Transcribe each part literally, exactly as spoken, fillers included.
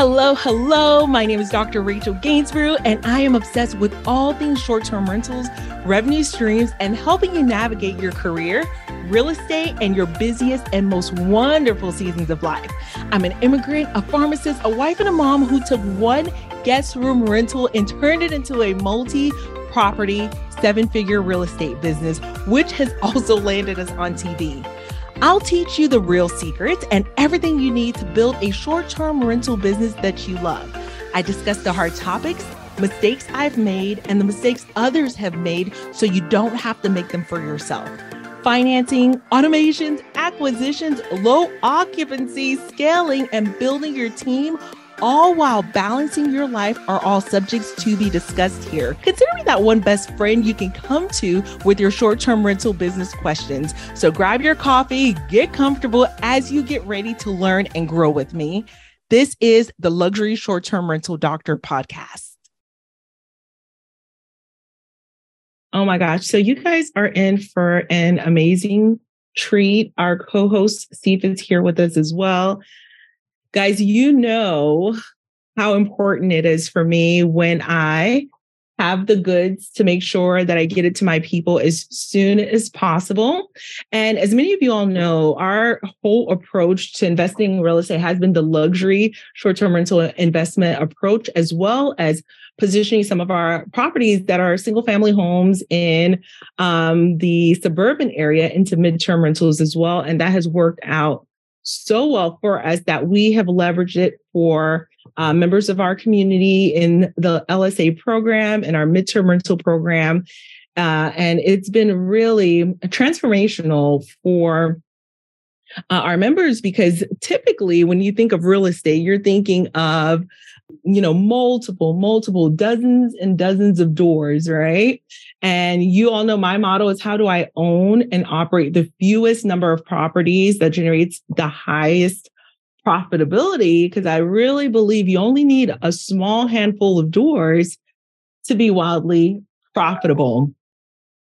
Hello, hello. My name is Doctor Rachel Gainsborough, and I am obsessed with all things short-term rentals, revenue streams, and helping you navigate your career, real estate, and your busiest and most wonderful seasons of life. I'm an immigrant, a pharmacist, a wife, and a mom who took one guest room rental and turned it into a multi-property, seven-figure real estate business, which has also landed us on T V. I'll teach you the real secrets and everything you need to build a short-term rental business that you love. I discuss the hard topics, mistakes I've made, and the mistakes others have made so you don't have to make them for yourself. Financing, automations, acquisitions, low occupancy, scaling, and building your team, all while balancing your life, are all subjects to be discussed here. Consider me that one best friend you can come to with your short-term rental business questions. So grab your coffee, get comfortable as you get ready to learn and grow with me. This is the Luxury Short-Term Rental Doctor Podcast. Oh my gosh. So you guys are in for an amazing treat. Our co-host Sief is here with us as well. Guys, you know how important it is for me when I have the goods to make sure that I get it to my people as soon as possible. And as many of you all know, our whole approach to investing in real estate has been the luxury short-term rental investment approach, as well as positioning some of our properties that are single-family homes in um, the suburban area into mid-term rentals as well. And that has worked out so well for us that we have leveraged it for uh, members of our community in the L S A program and our midterm rental program. Uh, and it's been really transformational for uh, our members, because typically when you think of real estate, you're thinking of, you know, multiple, multiple dozens and dozens of doors, right? And you all know my motto is, how do I own and operate the fewest number of properties that generates the highest profitability? Because I really believe you only need a small handful of doors to be wildly profitable.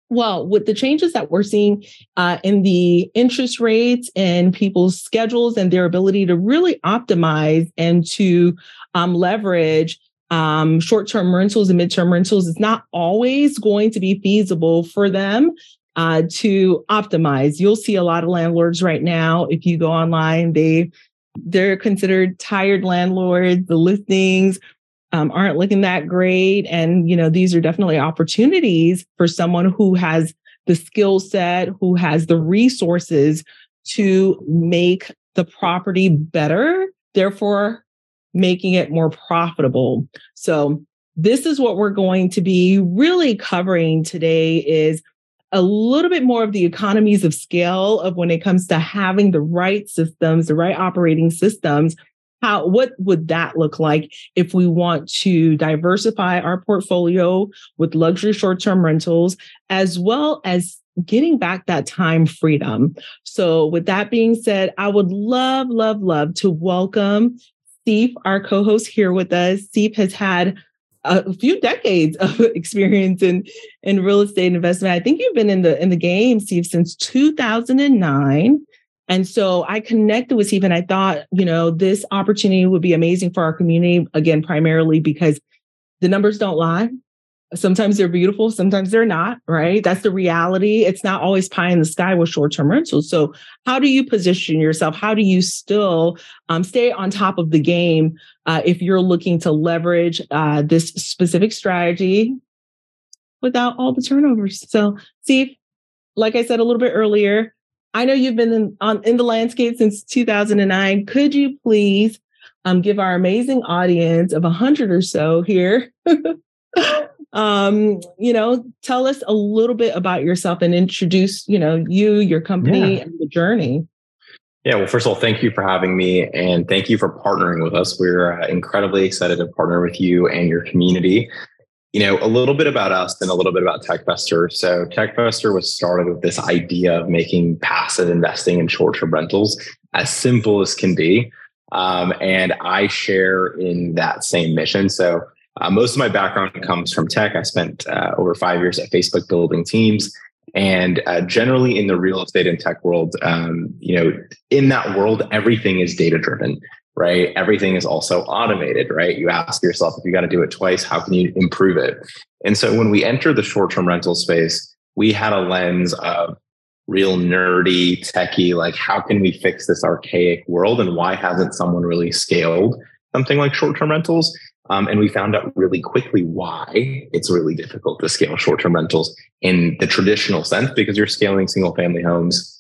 Well, with the changes that we're seeing uh, in the interest rates and people's schedules and their ability to really optimize and to um, leverage um, short-term rentals and mid-term rentals, it's not always going to be feasible for them uh, to optimize. You'll see a lot of landlords right now, if you go online, they, they're considered tired landlords. The listings Um, aren't looking that great. And, you know, these are definitely opportunities for someone who has the skill set, who has the resources to make the property better, therefore making it more profitable. So this is what we're going to be really covering today, is a little bit more of the economies of scale of when it comes to having the right systems, the right operating systems. How, what would that look like if we want to diversify our portfolio with luxury short-term rentals, as well as getting back that time freedom? So with that being said, I would love, love, love to welcome Sief, our co-host, here with us. Sief has had a few decades of experience in, in real estate investment. I think you've been in the in the game, Sief, since two thousand nine. And so I connected with Sief, and I thought, you know, this opportunity would be amazing for our community, again, primarily because the numbers don't lie. Sometimes they're beautiful, sometimes they're not, right? That's the reality. It's not always pie in the sky with short-term rentals. So how do you position yourself? How do you still um, stay on top of the game uh, if you're looking to leverage uh, this specific strategy without all the turnovers? So Sief, like I said a little bit earlier, I know you've been in, um, in the landscape since two thousand nine. Could you please um, give our amazing audience of one hundred or so here, um, you know, tell us a little bit about yourself and introduce, you know, you, your company, yeah. and the journey. Yeah, well, first of all, thank you for having me, and thank you for partnering with us. We're uh, incredibly excited to partner with you and your community. You know, a little bit about us and a little bit about Techvestor. So Techvestor was started with this idea of making passive investing in short-term rentals as simple as can be. Um, and I share in that same mission. So uh, most of my background comes from tech. I spent uh, over five years at Facebook building teams, and uh, generally in the real estate and tech world, um, you know, in that world, everything is data-driven. right? Everything is also automated, right? You ask yourself, if you got to do it twice, how can you improve it? And so when we entered the short-term rental space, we had a lens of real nerdy, techie, like how can we fix this archaic world? And why hasn't someone really scaled something like short-term rentals? Um, and we found out really quickly why it's really difficult to scale short-term rentals in the traditional sense, because you're scaling single-family homes.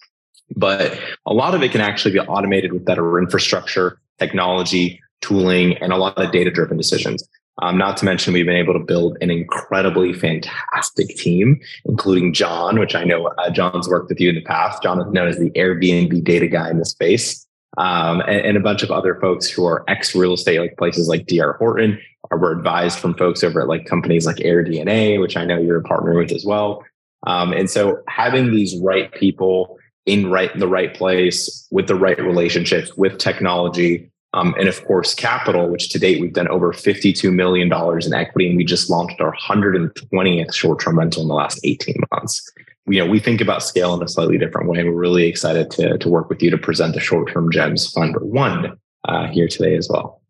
But a lot of it can actually be automated with better infrastructure, technology, tooling, and a lot of data-driven decisions. Um, not to mention, we've been able to build an incredibly fantastic team, including John, which I know uh, John's worked with you in the past. John is known as the Airbnb data guy in the space, um, and, and a bunch of other folks who are ex-real estate, like places like D R. Horton, or were advised from folks over at like companies like AirDNA, which I know you're a partner with as well. Um, and so having these right people in right the right place with the right relationships with technology. Um, and of course, capital, which to date, we've done over fifty-two million dollars in equity, and we just launched our one hundred twentieth short-term rental in the last eighteen months. You know, we think about scale in a slightly different way. We're really excited to, to work with you to present the Short-Term Gems Fund One uh, here today as well.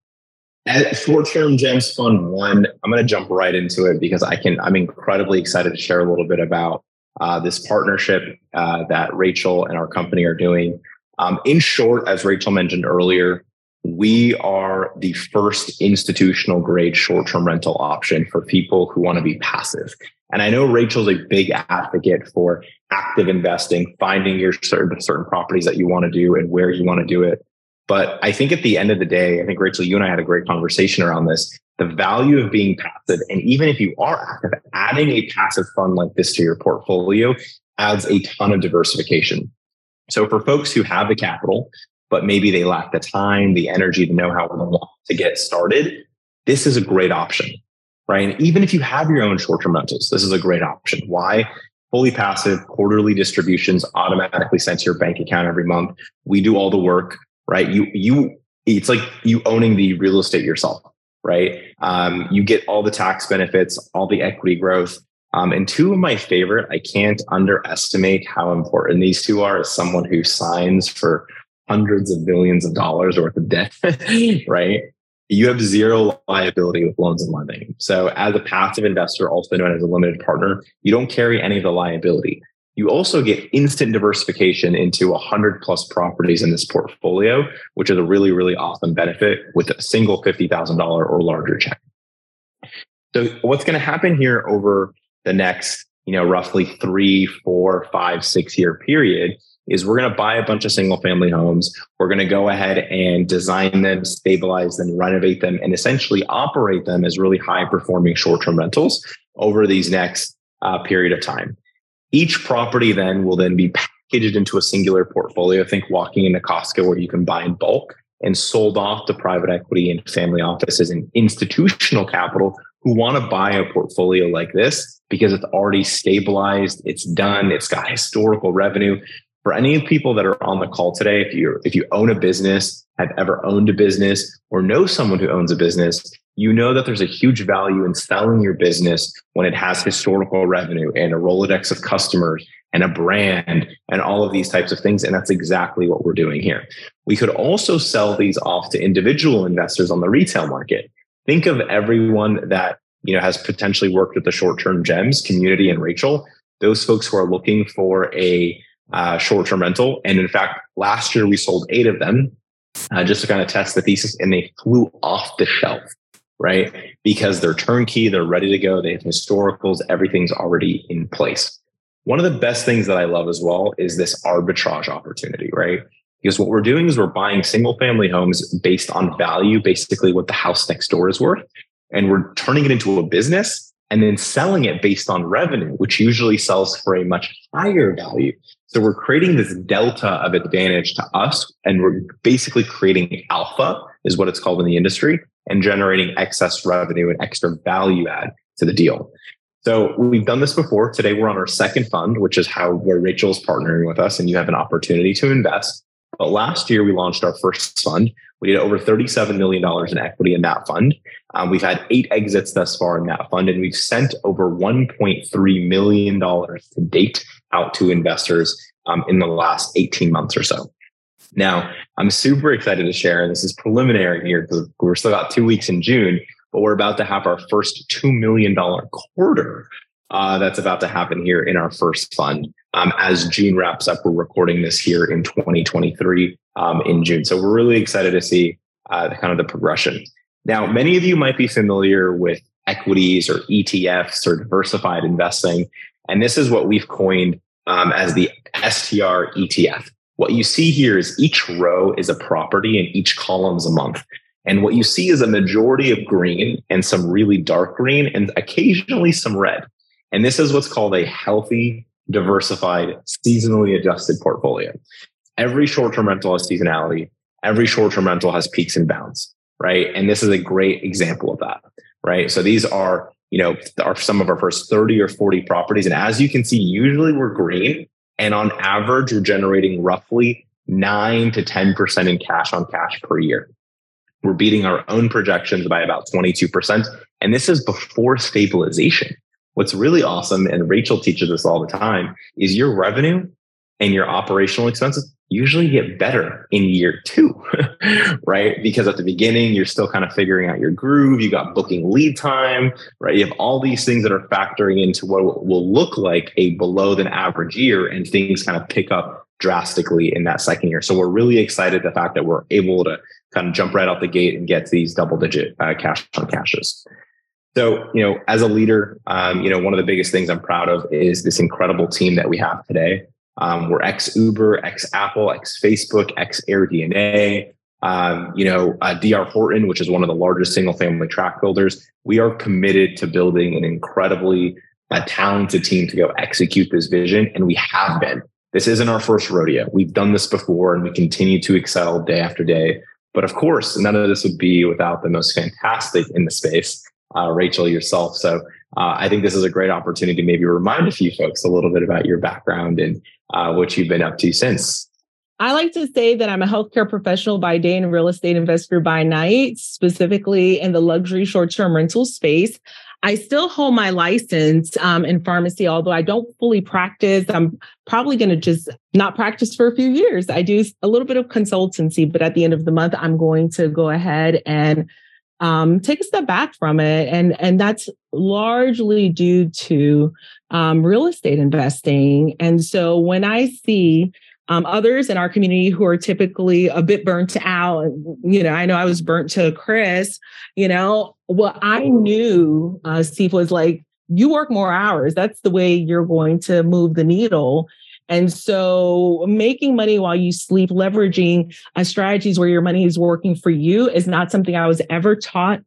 At Short-Term Gems Fund One, I'm going to jump right into it because I can, I'm incredibly excited to share a little bit about uh, this partnership uh, that Rachel and our company are doing. Um, in short, as Rachel mentioned earlier, we are the first institutional grade short-term rental option for people who want to be passive. And I know Rachel's a big advocate for active investing, finding your certain, certain properties that you want to do and where you want to do it. But I think at the end of the day, I think Rachel, you and I had a great conversation around this, the value of being passive. And even if you are active, adding a passive fund like this to your portfolio adds a ton of diversification. So for folks who have the capital, but maybe they lack the time, the energy, the know-how to get started, this is a great option, right? And even if you have your own short-term rentals, this is a great option. Why? Fully passive, quarterly distributions automatically sent to your bank account every month. We do all the work, right? You, you, it's like you owning the real estate yourself, right? Um, you get all the tax benefits, all the equity growth. Um, and two of my favorite, I can't underestimate how important these two are as someone who signs for hundreds of billions of dollars worth of debt, right? You have zero liability with loans and lending. So as a passive investor, also known as a limited partner, you don't carry any of the liability. You also get instant diversification into one hundred plus properties in this portfolio, which is a really, really awesome benefit with a single fifty thousand dollars or larger check. So what's going to happen here over the next, you know, roughly three, four, five, six year period is we're going to buy a bunch of single family homes. We're going to go ahead and design them, stabilize them, renovate them, and essentially operate them as really high performing short-term rentals over these next uh, period of time. Each property then will then be packaged into a singular portfolio. Think walking into Costco where you can buy in bulk and sold off to private equity and family offices and institutional capital who want to buy a portfolio like this because it's already stabilized, it's done, it's got historical revenue. For any people that are on the call today, if you if you own a business, have ever owned a business, or know someone who owns a business, you know that there's a huge value in selling your business when it has historical revenue and a Rolodex of customers and a brand and all of these types of things. And that's exactly what we're doing here. We could also sell these off to individual investors on the retail market. Think of everyone that you know has potentially worked with the Short-Term Gems community and Rachel, those folks who are looking for a Uh, short-term rental. And in fact, last year we sold eight of them uh, just to kind of test the thesis, and they flew off the shelf, right? Because they're turnkey, they're ready to go. They have historicals, everything's already in place. One of the best things that I love as well is this arbitrage opportunity, right? Because what we're doing is we're buying single family homes based on value, basically what the house next door is worth. And we're turning it into a business and then selling it based on revenue, which usually sells for a much higher value. So we're creating this delta of advantage to us, and we're basically creating alpha, is what it's called in the industry, and generating excess revenue and extra value add to the deal. So we've done this before. Today, we're on our second fund, which is how where Rachel's partnering with us, and you have an opportunity to invest. But last year, we launched our first fund. We did over thirty-seven million dollars in equity in that fund. Um, we've had eight exits thus far in that fund, and we've sent over one point three million dollars to date out to investors um, in the last eighteen months or so. Now, I'm super excited to share, and this is preliminary here because we're still about two weeks in June, but we're about to have our first two million dollars quarter uh, that's about to happen here in our first fund. Um, as June wraps up, we're recording this here in twenty twenty-three um, in June. So we're really excited to see uh, kind of the progression. Now, many of you might be familiar with equities or E T Fs or diversified investing. And this is what we've coined um, as the S T R E T F. What you see here is each row is a property and each column is a month. And what you see is a majority of green and some really dark green and occasionally some red. And this is what's called a healthy, diversified, seasonally adjusted portfolio. Every short-term rental has seasonality. Every short-term rental has peaks and bounds, right? And this is a great example of that, right? So these are, you know, are some of our first thirty or forty properties. And as you can see, usually we're green. And on average, we're generating roughly nine to ten percent in cash on cash per year. We're beating our own projections by about twenty-two percent. And this is before stabilization. What's really awesome, and Rachel teaches us all the time, is your revenue and your operational expenses usually get better in year two, right? Because at the beginning, you're still kind of figuring out your groove. You got booking lead time, right? You have all these things that are factoring into what will look like a below than average year, and things kind of pick up drastically in that second year. So we're really excited the fact that we're able to kind of jump right out the gate and get these double digit uh, cash on cashes. So, you know, as a leader, um, you know, one of the biggest things I'm proud of is this incredible team that we have today. Um, we're ex-Uber, ex-Apple, ex-Facebook, ex-AirDNA, um, you know, uh, D R. Horton, which is one of the largest single-family tract builders. We are committed to building an incredibly uh, talented team to go execute this vision, and we have been. This isn't our first rodeo. We've done this before, and we continue to excel day after day. But of course, none of this would be without the most fantastic in the space, uh, Rachel, yourself. So uh, I think this is a great opportunity to maybe remind a few folks a little bit about your background and Uh, what you've been up to since. I like to say that I'm a healthcare professional by day and a real estate investor by night, specifically in the luxury short-term rental space. I still hold my license um, in pharmacy, although I don't fully practice. I'm probably going to just not practice for a few years. I do a little bit of consultancy, but at the end of the month, I'm going to go ahead and Um, take a step back from it. And, and that's largely due to um, real estate investing. And so when I see um, others in our community who are typically a bit burnt out, you know, I know I was burnt to Chris, you know, well, I knew uh, Sief was like, you work more hours. That's the way you're going to move the needle. And so making money while you sleep, leveraging uh, strategies where your money is working for you is not something I was ever taught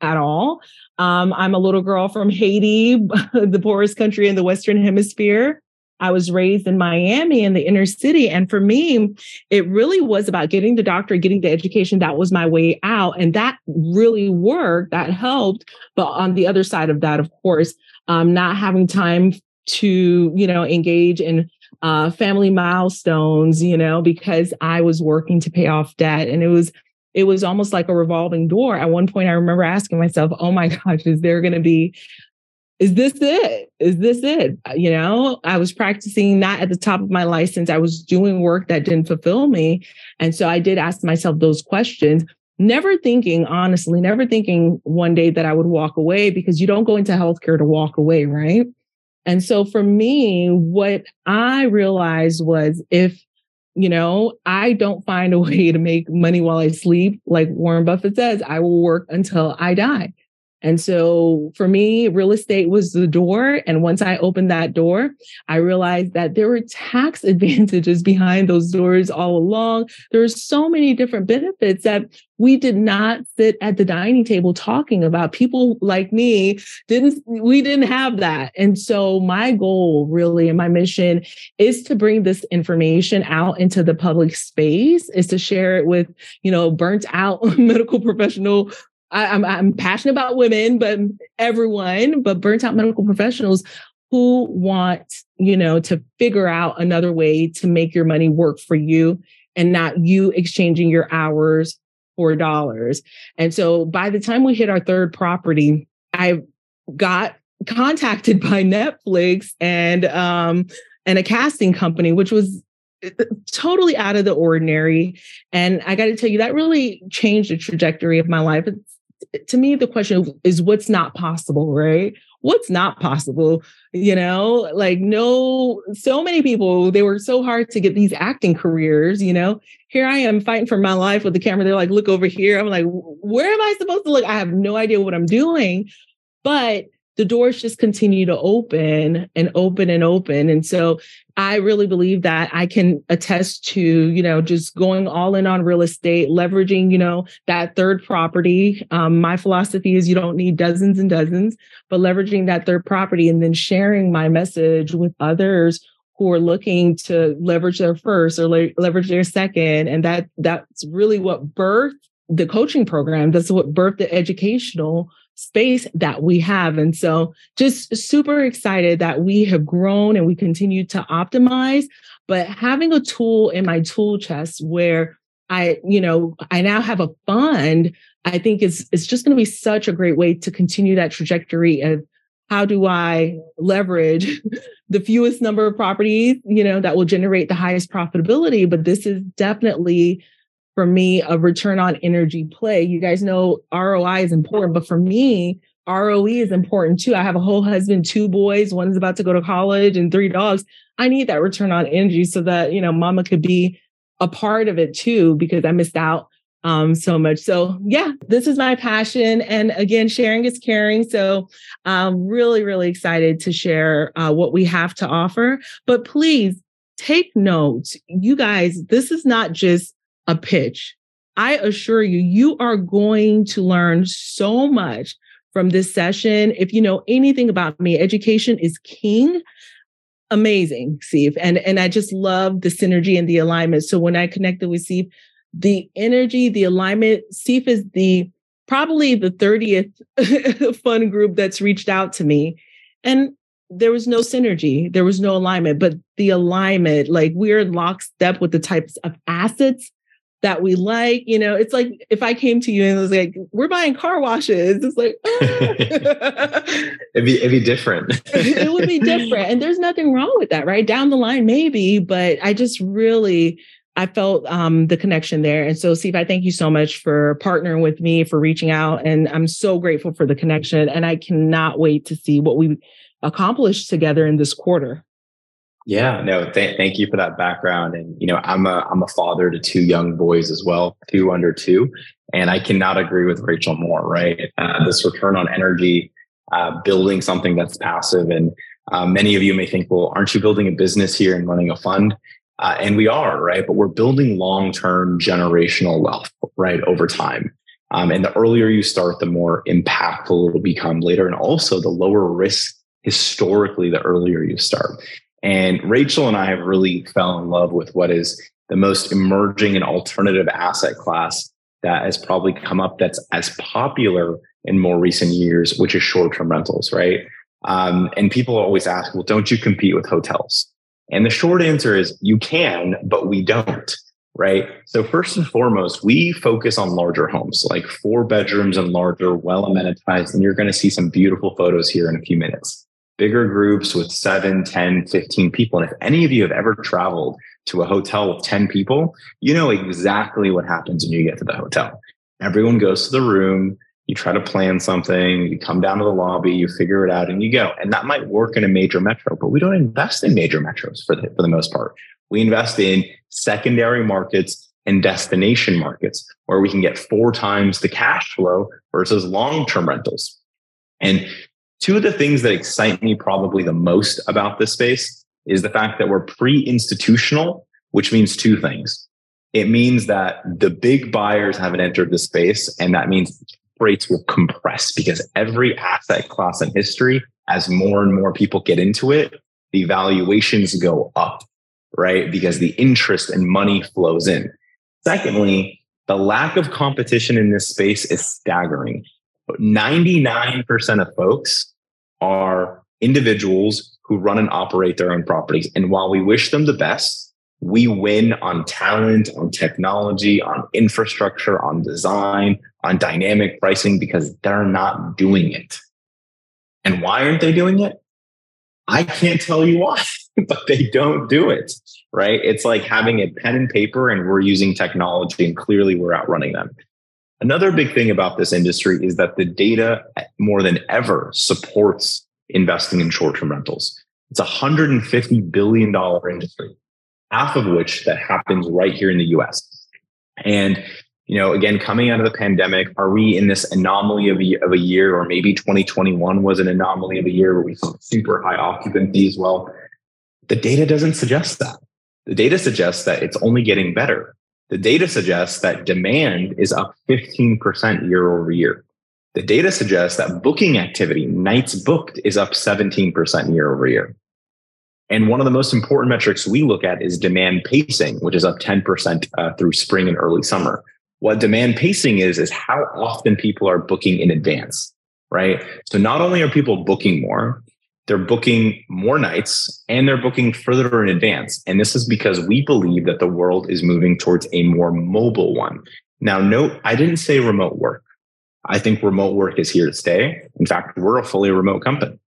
at all. Um, I'm a little girl from Haiti, the poorest country in the Western Hemisphere. I was raised in Miami in the inner city. And for me, it really was about getting the doctorate, getting the education. That was my way out. And that really worked. That helped. But on the other side of that, of course, um, not having time to, you know, engage in Uh, family milestones, you know, because I was working to pay off debt. And it was, it was almost like a revolving door. At one point, I remember asking myself, oh my gosh, is there going to be, is this it? Is this it? You know, I was practicing not at the top of my license. I was doing work that didn't fulfill me. And so I did ask myself those questions, never thinking, honestly, never thinking one day that I would walk away, because you don't go into healthcare to walk away, right? And so for me, what I realized was, if, you know, I don't find a way to make money while I sleep, like Warren Buffett says, I will work until I die. And so for me, real estate was the door. And once I opened that door, I realized that there were tax advantages behind those doors all along. There are so many different benefits that we did not sit at the dining table talking about. People like me didn't, we didn't have that. And so my goal really, and my mission, is to bring this information out into the public space, is to share it with, you know, burnt out medical professional. I, I'm, I'm passionate about women, but everyone, but burnt out medical professionals who want, you know, to figure out another way to make your money work for you and not you exchanging your hours for dollars. And so by the time we hit our third property, I got contacted by Netflix and, um, and a casting company, which was totally out of the ordinary. And I got to tell you, that really changed the trajectory of my life. It's, to me, the question is, what's not possible, right? What's not possible? You know, like, no, so many people, they were so hard to get these acting careers, you know, here I am fighting for my life with the camera. They're like, look over here. I'm like, where am I supposed to look? I have no idea what I'm doing, but the doors just continue to open and open and open. And so I really believe that I can attest to, you know, just going all in on real estate, leveraging, you know, that third property. Um, my philosophy is you don't need dozens and dozens, but leveraging that third property and then sharing my message with others who are looking to leverage their first or le- leverage their second. And that that's really what birthed the coaching program. That's what birthed the educational space that we have. And so just super excited that we have grown and we continue to optimize, but having a tool in my tool chest where I, you know, I now have a fund, I think it's, it's just going to be such a great way to continue that trajectory of how do I leverage the fewest number of properties, you know, that will generate the highest profitability. But this is definitely, for me, a return on energy play. You guys know R O I is important, but for me, R O E is important too. I have a whole husband, two boys, one's about to go to college and three dogs. I need that return on energy so that, you know, mama could be a part of it too, because I missed out um, so much. So yeah, this is my passion. And again, sharing is caring. So I'm really, really excited to share uh, what we have to offer, but please take notes. You guys, this is not just a pitch. I assure you, you are going to learn so much from this session. If you know anything about me, education is king. Amazing, Sief. And, and I just love the synergy and the alignment. So when I connected with Sief, the energy, the alignment, Sief is the probably the thirtieth fun group that's reached out to me. And there was no synergy. There was no alignment, but the alignment, like we're in lockstep with the types of assets that we like. You know, it's like if I came to you and it was like, we're buying car washes, it's like, ah. it'd be, it'd be different. It would be different. And there's nothing wrong with that, right? Down the line, maybe, but I just really, I felt um, the connection there. And so Sief, I thank you so much for partnering with me, for reaching out. And I'm so grateful for the connection. And I cannot wait to see what we accomplish together in this quarter. Yeah, no, th- thank you for that background. And, you know, I'm a, I'm a father to two young boys as well, two under two. And I cannot agree with Rachel more, right? Uh, this return on energy, uh, building something that's passive. And uh, many of you may think, well, aren't you building a business here and running a fund? Uh, and we are, right? But we're building long-term generational wealth, right? Over time. Um, and the earlier you start, the more impactful it'll become later. And also the lower risk historically, the earlier you start. And Rachel and I have really fell in love with what is the most emerging and alternative asset class that has probably come up that's as popular in more recent years, which is short-term rentals, right? Um, and people always ask, well, don't you compete with hotels? And the short answer is you can, but we don't, right? So first and foremost, we focus on larger homes, like four bedrooms and larger, well amenitized, and you're going to see some beautiful photos here in a few minutes. Bigger groups with seven, ten, fifteen people. And if any of you have ever traveled to a hotel with ten people, you know exactly what happens when you get to the hotel. Everyone goes to the room, you try to plan something, you come down to the lobby, you figure it out, and you go. And that might work in a major metro, but we don't invest in major metros for the, for the most part. We invest in secondary markets and destination markets where we can get four times the cash flow versus long-term rentals. And two of the things that excite me probably the most about this space is the fact that we're pre-institutional, which means two things. It means that the big buyers haven't entered the space, and that means rates will compress because every asset class in history, as more and more people get into it, the valuations go up, right? Because the interest and money flows in. Secondly, the lack of competition in this space is staggering. ninety-nine percent of folks are individuals who run and operate their own properties. And while we wish them the best, we win on talent, on technology, on infrastructure, on design, on dynamic pricing, because they're not doing it. And why aren't they doing it? I can't tell you why, but they don't do it, right? It's like having a pen and paper, and we're using technology, and clearly we're outrunning them. Another big thing about this industry is that the data more than ever supports investing in short-term rentals. It's a one hundred fifty billion dollars industry, half of which that happens right here in the U S. And, you know, again, coming out of the pandemic, are we in this anomaly of a, of a year, or maybe twenty twenty-one was an anomaly of a year where we saw super high occupancies? Well, the data doesn't suggest that. The data suggests that it's only getting better. The data suggests that demand is up fifteen percent year over year. The data suggests that booking activity, nights booked, is up seventeen percent year over year. And one of the most important metrics we look at is demand pacing, which is up ten percent uh, through spring and early summer. What demand pacing is, is how often people are booking in advance, right? So not only are people booking more, they're booking more nights, and they're booking further in advance. And this is because we believe that the world is moving towards a more mobile one. Now, note, I didn't say remote work. I think remote work is here to stay. In fact, we're a fully remote company,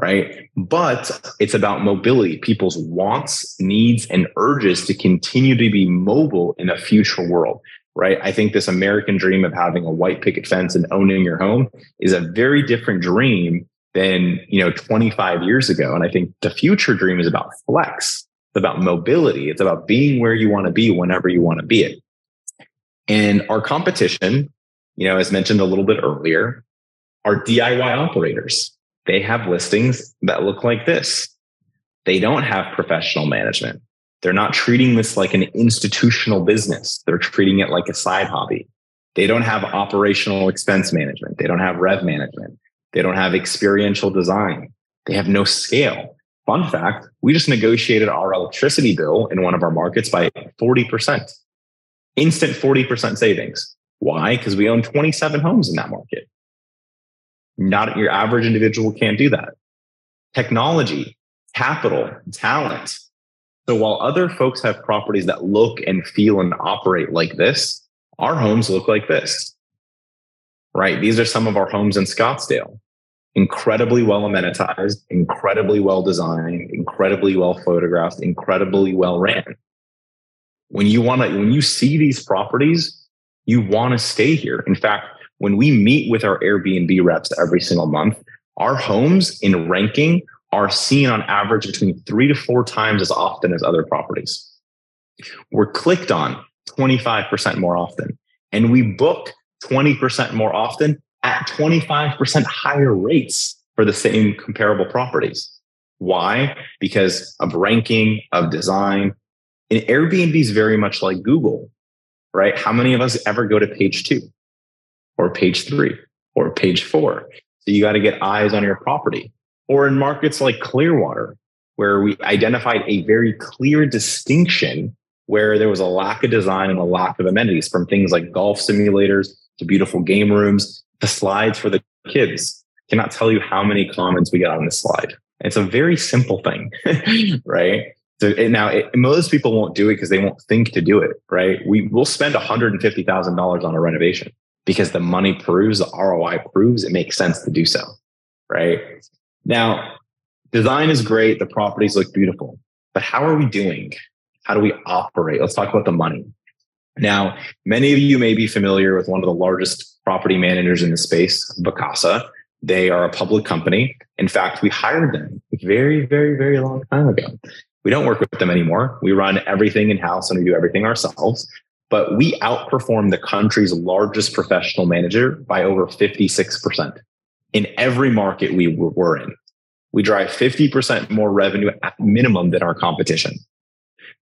right? But it's about mobility, people's wants, needs, and urges to continue to be mobile in a future world, right? I think this American dream of having a white picket fence and owning your home is a very different dream than, you know, twenty-five years ago. And I think the future dream is about flex. It's about mobility. It's about being where you want to be whenever you want to be it. And our competition, you know, as mentioned a little bit earlier, are D I Y operators. They have listings that look like this. They don't have professional management. They're not treating this like an institutional business. They're treating it like a side hobby. They don't have operational expense management. They don't have rev management. They don't have experiential design. They have no scale. Fun fact, we just negotiated our electricity bill in one of our markets by forty percent. Instant forty percent savings. Why? Because we own twenty-seven homes in that market. Not your average individual can't do that. Technology, capital, talent. So while other folks have properties that look and feel and operate like this, our homes look like this, right? These are some of our homes in Scottsdale. Incredibly well amenitized, incredibly well designed, incredibly well photographed, incredibly well ran. When you want to, when you see these properties, you want to stay here. In fact, when we meet with our Airbnb reps every single month, our homes in ranking are seen on average between three to four times as often as other properties. We're clicked on twenty-five percent more often, and we book twenty percent more often at twenty-five percent higher rates for the same comparable properties. Why? Because of ranking, of design. And Airbnb is very much like Google, right? How many of us ever go to page two or page three or page four? So you got to get eyes on your property. Or in markets like Clearwater, where we identified a very clear distinction where there was a lack of design and a lack of amenities, from things like golf simulators to beautiful game rooms to slides for the kids. I cannot tell you how many comments we got on this slide. It's a very simple thing, right? So it, now it, most people won't do it because they won't think to do it, right? We will spend one hundred fifty thousand dollars on a renovation because the money proves, the R O I proves it makes sense to do so, right? Now, design is great. The properties look beautiful, but how are we doing? How do we operate? Let's talk about the money. Now, many of you may be familiar with one of the largest property managers in the space, Vacasa. They are a public company. In fact, we hired them a very, very, very long time ago. We don't work with them anymore. We run everything in-house and we do everything ourselves. But we outperform the country's largest professional manager by over fifty-six percent. In every market we were in, we drive fifty percent more revenue at minimum than our competition.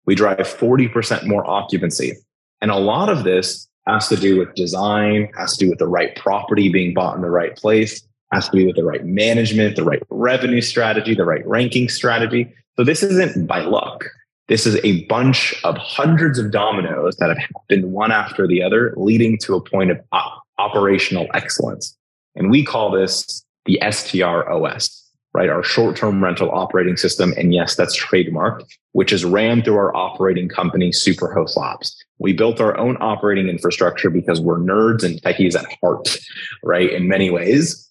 We drive forty percent more occupancy. And a lot of this has to do with design, has to do with the right property being bought in the right place, has to do with the right management, the right revenue strategy, the right ranking strategy. So this isn't by luck. This is a bunch of hundreds of dominoes that have happened one after the other, leading to a point of op- operational excellence. And we call this the S T R O S, right? Our short-term rental operating system. And yes, that's trademarked, which is ran through our operating company, Superhost Labs. We built our own operating infrastructure because we're nerds and techies at heart, right? In many ways,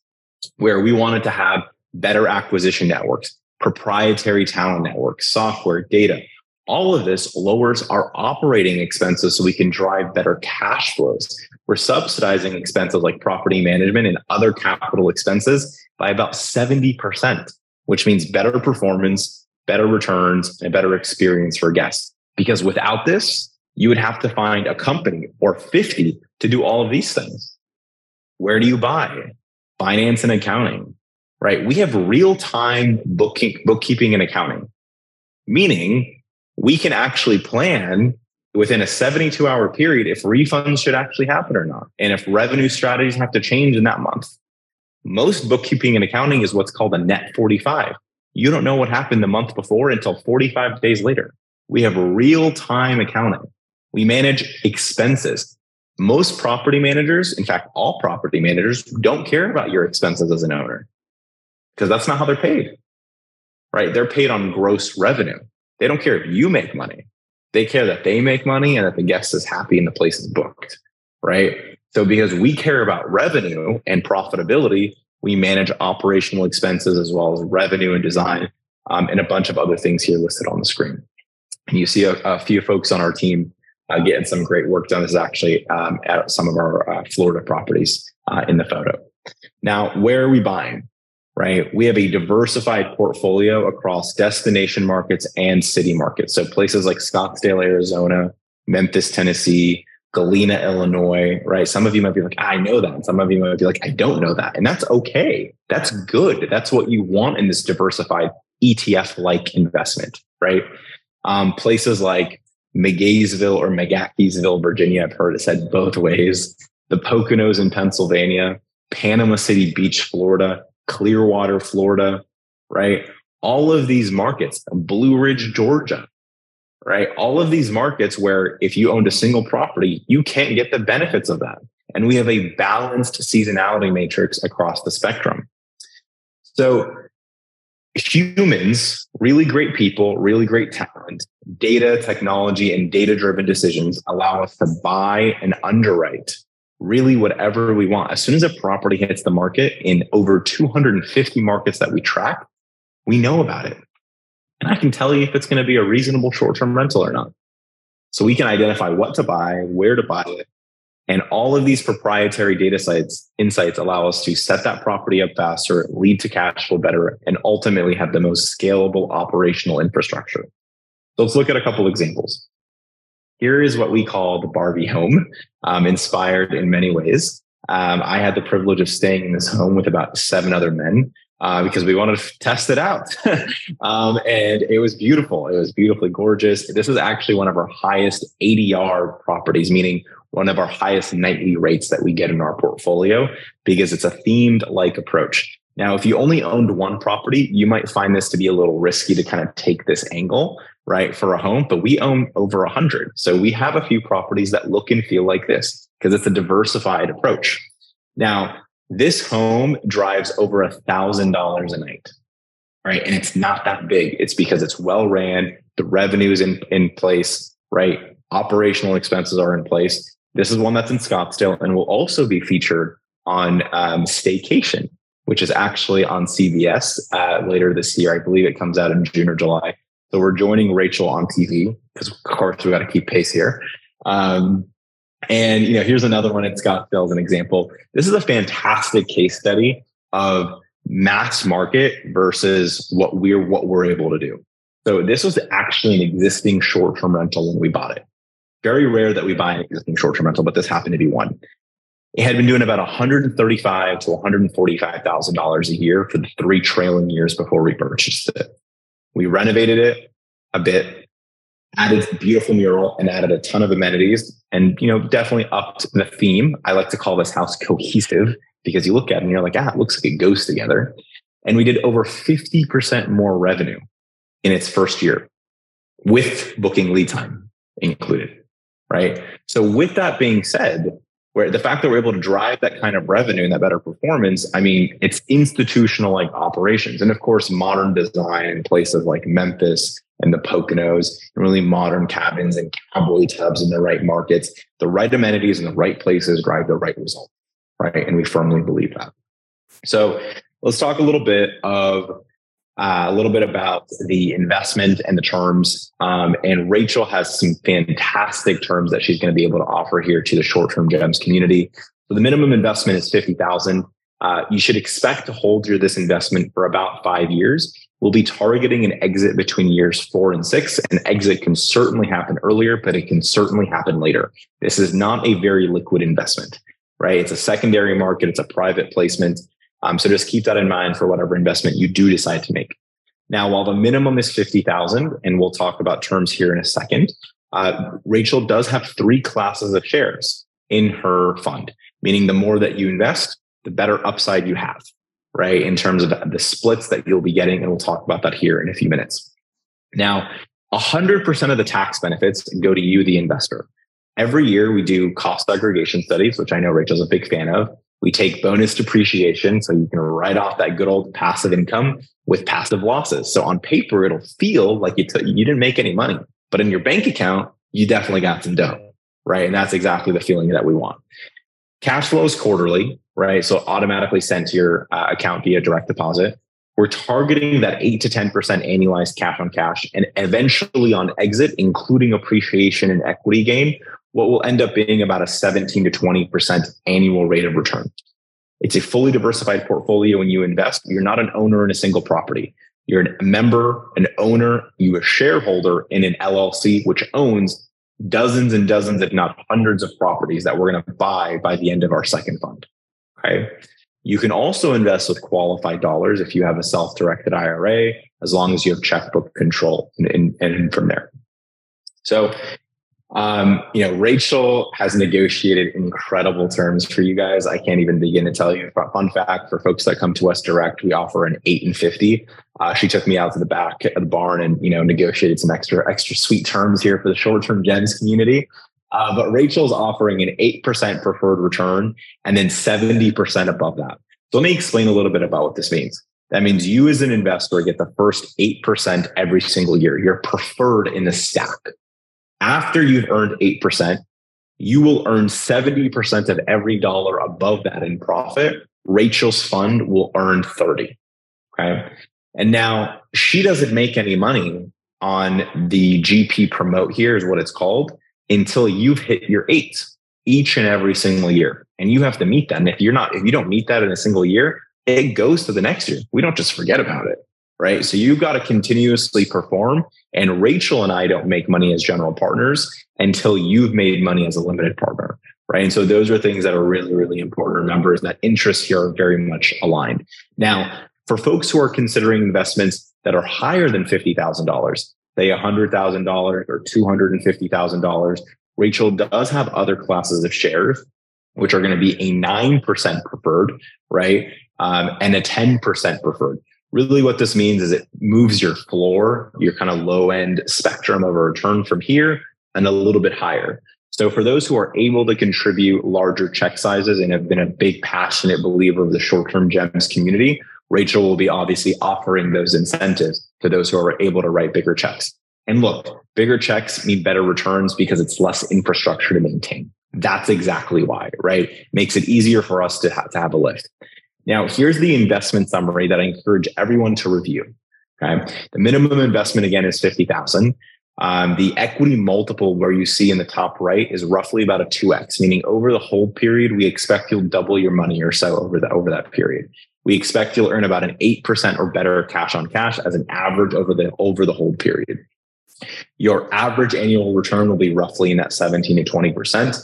where we wanted to have better acquisition networks, proprietary talent network, software, data. All of this lowers our operating expenses so we can drive better cash flows. We're subsidizing expenses like property management and other capital expenses by about seventy percent, which means better performance, better returns, and better experience for guests. Because without this, you would have to find a company or fifty to do all of these things. Where do you buy? Finance and accounting, right? We have real-time bookkeep- bookkeeping and accounting, meaning we can actually plan within a seventy-two hour period if refunds should actually happen or not, and if revenue strategies have to change in that month. Most bookkeeping and accounting is what's called a net forty-five. You don't know what happened the month before until forty-five days later. We have real-time accounting. We manage expenses. Most property managers, in fact, all property managers, don't care about your expenses as an owner because that's not how they're paid, right? They're paid on gross revenue. They don't care if you make money. They care that they make money and that the guest is happy and the place is booked, right? So because we care about revenue and profitability, we manage operational expenses as well as revenue and design um, and a bunch of other things here listed on the screen. And you see a, a few folks on our team uh, getting some great work done. This is actually um, at some of our uh, Florida properties uh, in the photo. Now, where are we buying? Right? We have a diversified portfolio across destination markets and city markets. So places like Scottsdale, Arizona, Memphis, Tennessee, Galena, Illinois, right? Some of you might be like, I know that. And some of you might be like, I don't know that. And that's okay. That's good. That's what you want in this diversified E T F-like investment, right? Um, places like McGaysville or McGackiesville, Virginia, I've heard it said both ways. The Poconos in Pennsylvania, Panama City Beach, Florida, Clearwater, Florida, right? All of these markets, Blue Ridge, Georgia, right? All of these markets where if you owned a single property, you can't get the benefits of that. And we have a balanced seasonality matrix across the spectrum. So humans, really great people, really great talent, data, technology, and data-driven decisions allow us to buy and underwrite really whatever we want. As soon as a property hits the market in over two hundred fifty markets that we track, we know about it. And I can tell you if it's going to be a reasonable short-term rental or not. So we can identify what to buy, where to buy it. And all of these proprietary data sites, insights allow us to set that property up faster, lead to cash flow better, and ultimately have the most scalable operational infrastructure. So let's look at a couple examples. Here is what we call the Barbie home, um, inspired in many ways. Um, I had the privilege of staying in this home with about seven other men uh, because we wanted to test it out. um, and it was beautiful. It was beautifully gorgeous. This is actually one of our highest A D R properties, meaning one of our highest nightly rates that we get in our portfolio because it's a themed-like approach. Now, if you only owned one property, you might find this to be a little risky to kind of take this angle, right, for a home, but we own over one hundred. So we have a few properties that look and feel like this because it's a diversified approach. Now, this home drives over one thousand dollars a night, right? And it's not that big. It's because it's well-ran, the revenue is in, in place, right? Operational expenses are in place. This is one that's in Scottsdale and will also be featured on um, Staycation, which is actually on C B S uh, later this year. I believe it comes out in June or July. So we're joining Rachel on T V because, of course, we got to keep pace here. Um, and, you know, here's another one at Scottsdale as an example. This is a fantastic case study of mass market versus what we're what we're able to do. So this was actually an existing short-term rental when we bought it. Very rare that we buy an existing short-term rental, but this happened to be one. It had been doing about one hundred thirty-five thousand dollars to one hundred forty-five thousand dollars a year for the three trailing years before we purchased it. We renovated it a bit, added a beautiful mural, and added a ton of amenities, and you know definitely upped the theme. I like to call this house cohesive because you look at it and you're like, ah, it looks like it goes together. And we did over fifty percent more revenue in its first year with booking lead time included, right? So with that being said, where the fact that we're able to drive that kind of revenue and that better performance, I mean, it's institutional like operations. And of course, modern design in places like Memphis and the Poconos, and really modern cabins and cowboy tubs in the right markets, the right amenities in the right places drive the right result, right? And we firmly believe that. So let's talk a little bit of uh, a little bit about the investment and the terms. Um, and Rachel has some fantastic terms that she's going to be able to offer here to the Short-Term Gems community. So the minimum investment is fifty thousand dollars. Uh, you should expect to hold your this investment for about five years. We'll be targeting an exit between years four and six. An exit can certainly happen earlier, but it can certainly happen later. This is not a very liquid investment, right? It's a secondary market. It's a private placement. Um, so just keep that in mind for whatever investment you do decide to make. Now, while the minimum is fifty thousand dollars, and we'll talk about terms here in a second, uh, Rachel does have three classes of shares in her fund, meaning the more that you invest, the better upside you have, right? In terms of the splits that you'll be getting. And we'll talk about that here in a few minutes. Now, one hundred percent of the tax benefits go to you, the investor. Every year we do cost segregation studies, which I know Rachel's a big fan of. We take bonus depreciation, so you can write off that good old passive income with passive losses. So on paper, it'll feel like you, t- you didn't make any money, but in your bank account, you definitely got some dough, right? And that's exactly the feeling that we want. Cash flows quarterly, right? So automatically sent to your uh, account via direct deposit. We're targeting that eight to ten percent annualized cash on cash, and eventually on exit, including appreciation and equity gain, what will end up being about a seventeen to twenty percent annual rate of return. It's a fully diversified portfolio. When you invest, you're not an owner in a single property. You're a member, an owner, you're a shareholder in an L L C, which owns dozens and dozens, if not hundreds of properties that we're going to buy by the end of our second fund. Okay. You can also invest with qualified dollars if you have a self-directed I R A, as long as you have checkbook control and, and, and from there. So, Um, you know, Rachel has negotiated incredible terms for you guys. I can't even begin to tell you. Fun fact for folks that come to us direct, we offer an eight and fifty. Uh, she took me out to the back of the barn and, you know, negotiated some extra, extra sweet terms here for the Short-Term Gems community. Uh, but Rachel's offering an eight percent preferred return and then seventy percent above that. So let me explain a little bit about what this means. That means you as an investor get the first eight percent every single year. You're preferred in the stack. After you've earned eight percent, you will earn seventy percent of every dollar above that in profit. Rachel's fund will earn thirty. Okay. And now she doesn't make any money on the G P promote, here is what it's called, until you've hit your eight each and every single year. And you have to meet that. And if you're not, if you don't meet that in a single year, it goes to the next year. We don't just forget about it. Right. So you've got to continuously perform. And Rachel and I don't make money as general partners until you've made money as a limited partner. Right. And so those are things that are really, really important to remember, is that interests here are very much aligned. Now, for folks who are considering investments that are higher than fifty thousand dollars, say one hundred thousand dollars or two hundred fifty thousand dollars, Rachel does have other classes of shares, which are going to be a nine percent preferred, right? Um, and a ten percent preferred. Really what this means is it moves your floor, your kind of low end spectrum of a return from here and a little bit higher. So for those who are able to contribute larger check sizes and have been a big passionate believer of the Short-Term Gems community, Rachel will be obviously offering those incentives to those who are able to write bigger checks. And look, bigger checks mean better returns because it's less infrastructure to maintain. That's exactly why, right? Makes it easier for us to have, to have a lift. Now, here's the investment summary that I encourage everyone to review. Okay. The minimum investment, again, is fifty thousand dollars. Um, the equity multiple where you see in the top right is roughly about a two X, meaning over the hold period, we expect you'll double your money or so over, the, over that period. We expect you'll earn about an eight percent or better cash on cash as an average over the, over the hold period. Your average annual return will be roughly in that seventeen to twenty percent.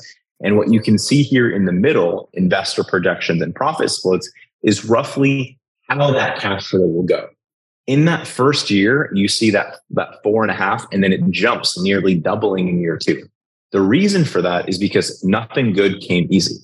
And what you can see here in the middle, investor projections and profit splits, is roughly how that cash flow will go. In that first year, you see that, that four and a half, and then it jumps nearly doubling in year two. The reason for that is because nothing good came easy.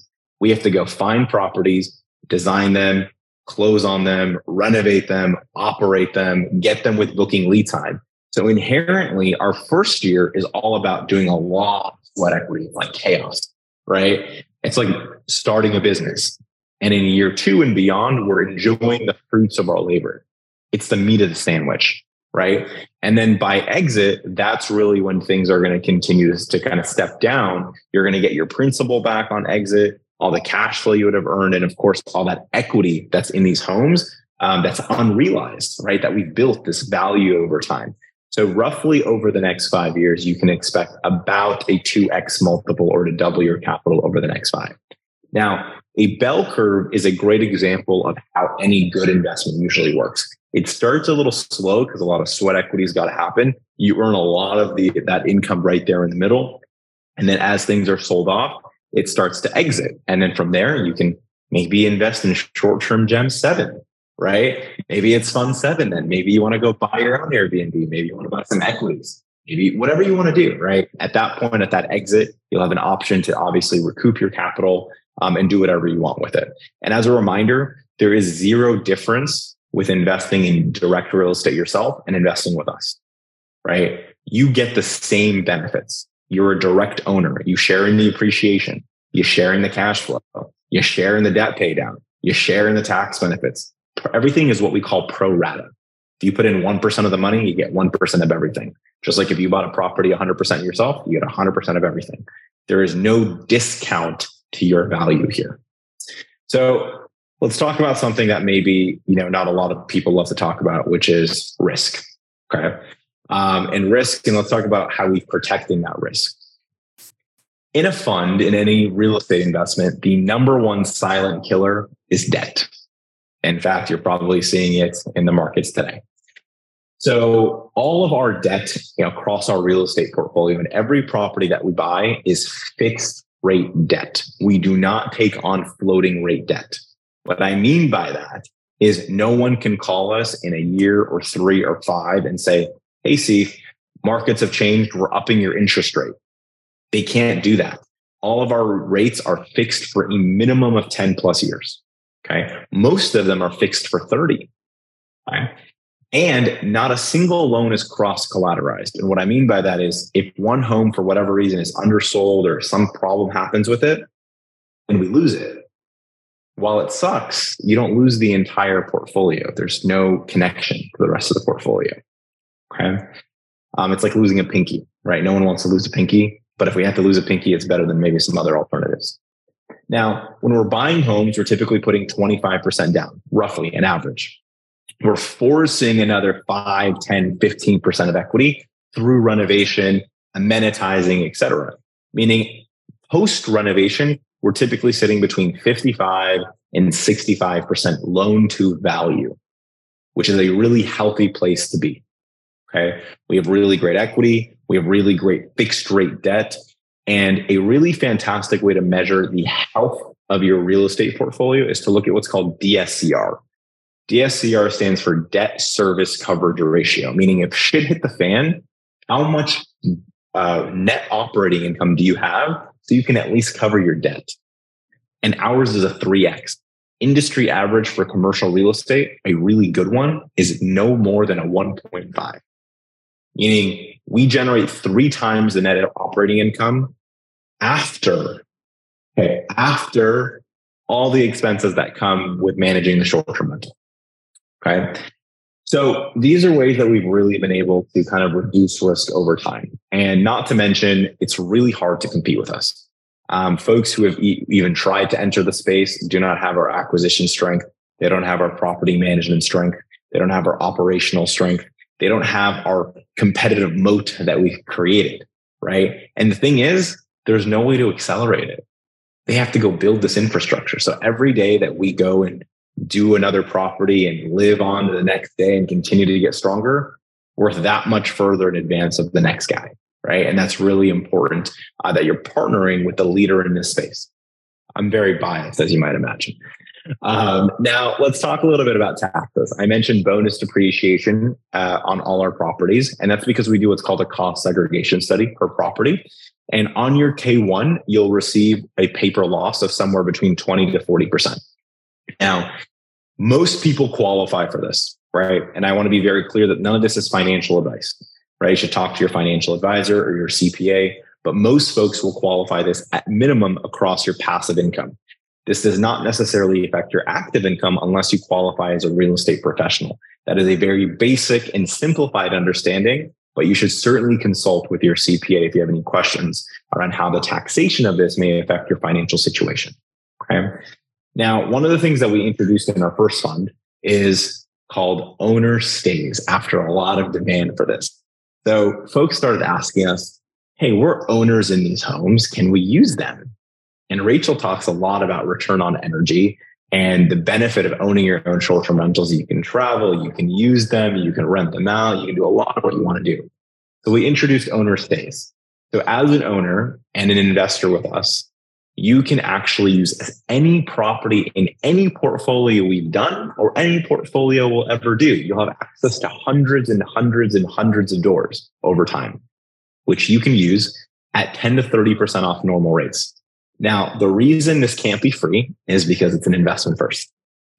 We have to go find properties, design them, close on them, renovate them, operate them, get them with booking lead time. So inherently, our first year is all about doing a lot of sweat equity, like chaos, right? It's like starting a business. And in year two and beyond, we're enjoying the fruits of our labor. It's the meat of the sandwich, right? And then by exit, that's really when things are going to continue to kind of step down. You're going to get your principal back on exit, all the cash flow you would have earned, and of course, all that equity that's in these homes um, that's unrealized, right? That we've built this value over time. So roughly over the next five years, you can expect about a two X multiple or to double your capital over the next five. Now, a bell curve is a great example of how any good investment usually works. It starts a little slow because a lot of sweat equity has got to happen. You earn a lot of the that income right there in the middle. And then as things are sold off, it starts to exit. And then from there, you can maybe invest in short-term gems seven. Right? Maybe it's fund seven. Then maybe you want to go buy your own Airbnb. Maybe you want to buy some equities. Maybe whatever you want to do. Right? At that point, at that exit, you'll have an option to obviously recoup your capital um, and do whatever you want with it. And as a reminder, there is zero difference with investing in direct real estate yourself and investing with us. Right? You get the same benefits. You're a direct owner. You share in the appreciation. You share in the cash flow. You share in the debt pay down. You share in the tax benefits. Everything is what we call pro rata. If you put in one percent of the money, you get one percent of everything. Just like if you bought a property one hundred percent yourself, you get one hundred percent of everything. There is no discount to your value here. So let's talk about something that maybe, you know, not a lot of people love to talk about, which is risk. Okay. Um, and risk, and let's talk about how we're protecting that risk. In a fund, in any real estate investment, the number one silent killer is debt. In fact, you're probably seeing it in the markets today. So all of our debt, you know, across our real estate portfolio and every property that we buy is fixed rate debt. We do not take on floating rate debt. What I mean by that is no one can call us in a year or three or five and say, hey, Sief, markets have changed. We're upping your interest rate. They can't do that. All of our rates are fixed for a minimum of ten plus years. Okay. Most of them are fixed for thirty. Okay? And not a single loan is cross-collateralized. And what I mean by that is if one home, for whatever reason, is undersold or some problem happens with it and we lose it, while it sucks, you don't lose the entire portfolio. There's no connection to the rest of the portfolio. Okay. Um, it's like losing a pinky, right? No one wants to lose a pinky, but if we have to lose a pinky, it's better than maybe some other alternatives. Now, when we're buying homes, we're typically putting twenty-five percent down, roughly an average. We're forcing another five, ten, fifteen percent of equity through renovation, amenitizing, et cetera. Meaning post-renovation, we're typically sitting between fifty-five and sixty-five percent loan to value, which is a really healthy place to be. Okay. We have really great equity. We have really great fixed rate debt. And a really fantastic way to measure the health of your real estate portfolio is to look at what's called D S C R. D S C R stands for debt service coverage ratio, meaning if shit hit the fan, how much uh, net operating income do you have so you can at least cover your debt? And ours is a three X. Industry average for commercial real estate, a really good one, is no more than a one point five. Meaning we generate three times the net operating income after, okay, after all the expenses that come with managing the short-term rental. Okay. So these are ways that we've really been able to kind of reduce risk over time. And not to mention, it's really hard to compete with us. Um, folks who have e- even tried to enter the space do not have our acquisition strength. They don't have our property management strength. They don't have our operational strength. They don't have our competitive moat that we've created, right? And the thing is, there's no way to accelerate it. They have to go build this infrastructure. So every day that we go and do another property and live on to the next day and continue to get stronger, we're that much further in advance of the next guy, right? And that's really important uh, that you're partnering with the leader in this space. I'm very biased, as you might imagine. Um, now, let's talk a little bit about taxes. I mentioned bonus depreciation uh, on all our properties, and that's because we do what's called a cost segregation study per property. And on your K one, you'll receive a paper loss of somewhere between twenty to forty percent. Now, most people qualify for this, right? And I want to be very clear that none of this is financial advice, right? You should talk to your financial advisor or your C P A, but most folks will qualify this at minimum across your passive income. This does not necessarily affect your active income unless you qualify as a real estate professional. That is a very basic and simplified understanding, but you should certainly consult with your C P A if you have any questions around how the taxation of this may affect your financial situation. Okay. Now, one of the things that we introduced in our first fund is called owner stays after a lot of demand for this. So folks started asking us, hey, we're owners in these homes. Can we use them? And Rachel talks a lot about return on energy and the benefit of owning your own short-term rentals. You can travel, you can use them, you can rent them out, you can do a lot of what you want to do. So we introduced owner stays. So as an owner and an investor with us, you can actually use any property in any portfolio we've done or any portfolio we'll ever do. You'll have access to hundreds and hundreds and hundreds of doors over time, which you can use at ten to thirty percent off normal rates. Now, the reason this can't be free is because it's an investment first,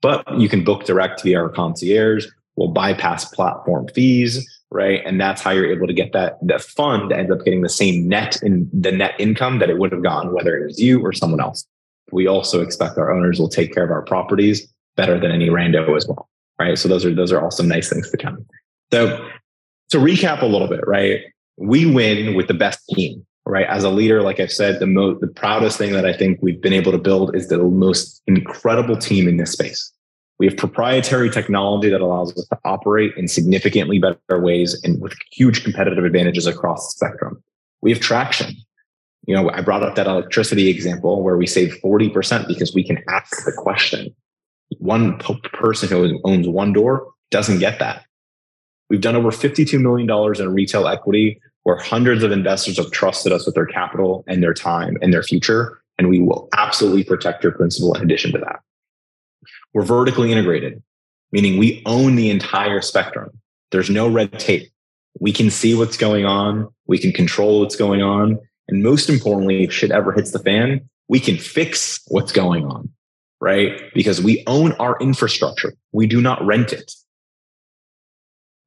but you can book direct via our concierge. We'll bypass platform fees, right? And that's how you're able to get that, that fund to end up getting the same net in the net income that it would have gotten, whether it was you or someone else. We also expect our owners will take care of our properties better than any rando as well, right? So those are, those are also nice things to come. So to recap a little bit, right? We win with the best team, right? As a leader, like I've said, the most, the proudest thing that I think we've been able to build is the most incredible team in this space. We have proprietary technology that allows us to operate in significantly better ways and with huge competitive advantages across the spectrum. We have traction. You know, I brought up that electricity example where we save forty percent because we can ask the question. One po- person who owns one door doesn't get that. We've done over fifty-two million dollars in retail equity where hundreds of investors have trusted us with their capital and their time and their future. And we will absolutely protect your principal in addition to that. We're vertically integrated, meaning we own the entire spectrum. There's no red tape. We can see what's going on. We can control what's going on. And most importantly, if shit ever hits the fan, we can fix what's going on, right? Because we own our infrastructure. We do not rent it.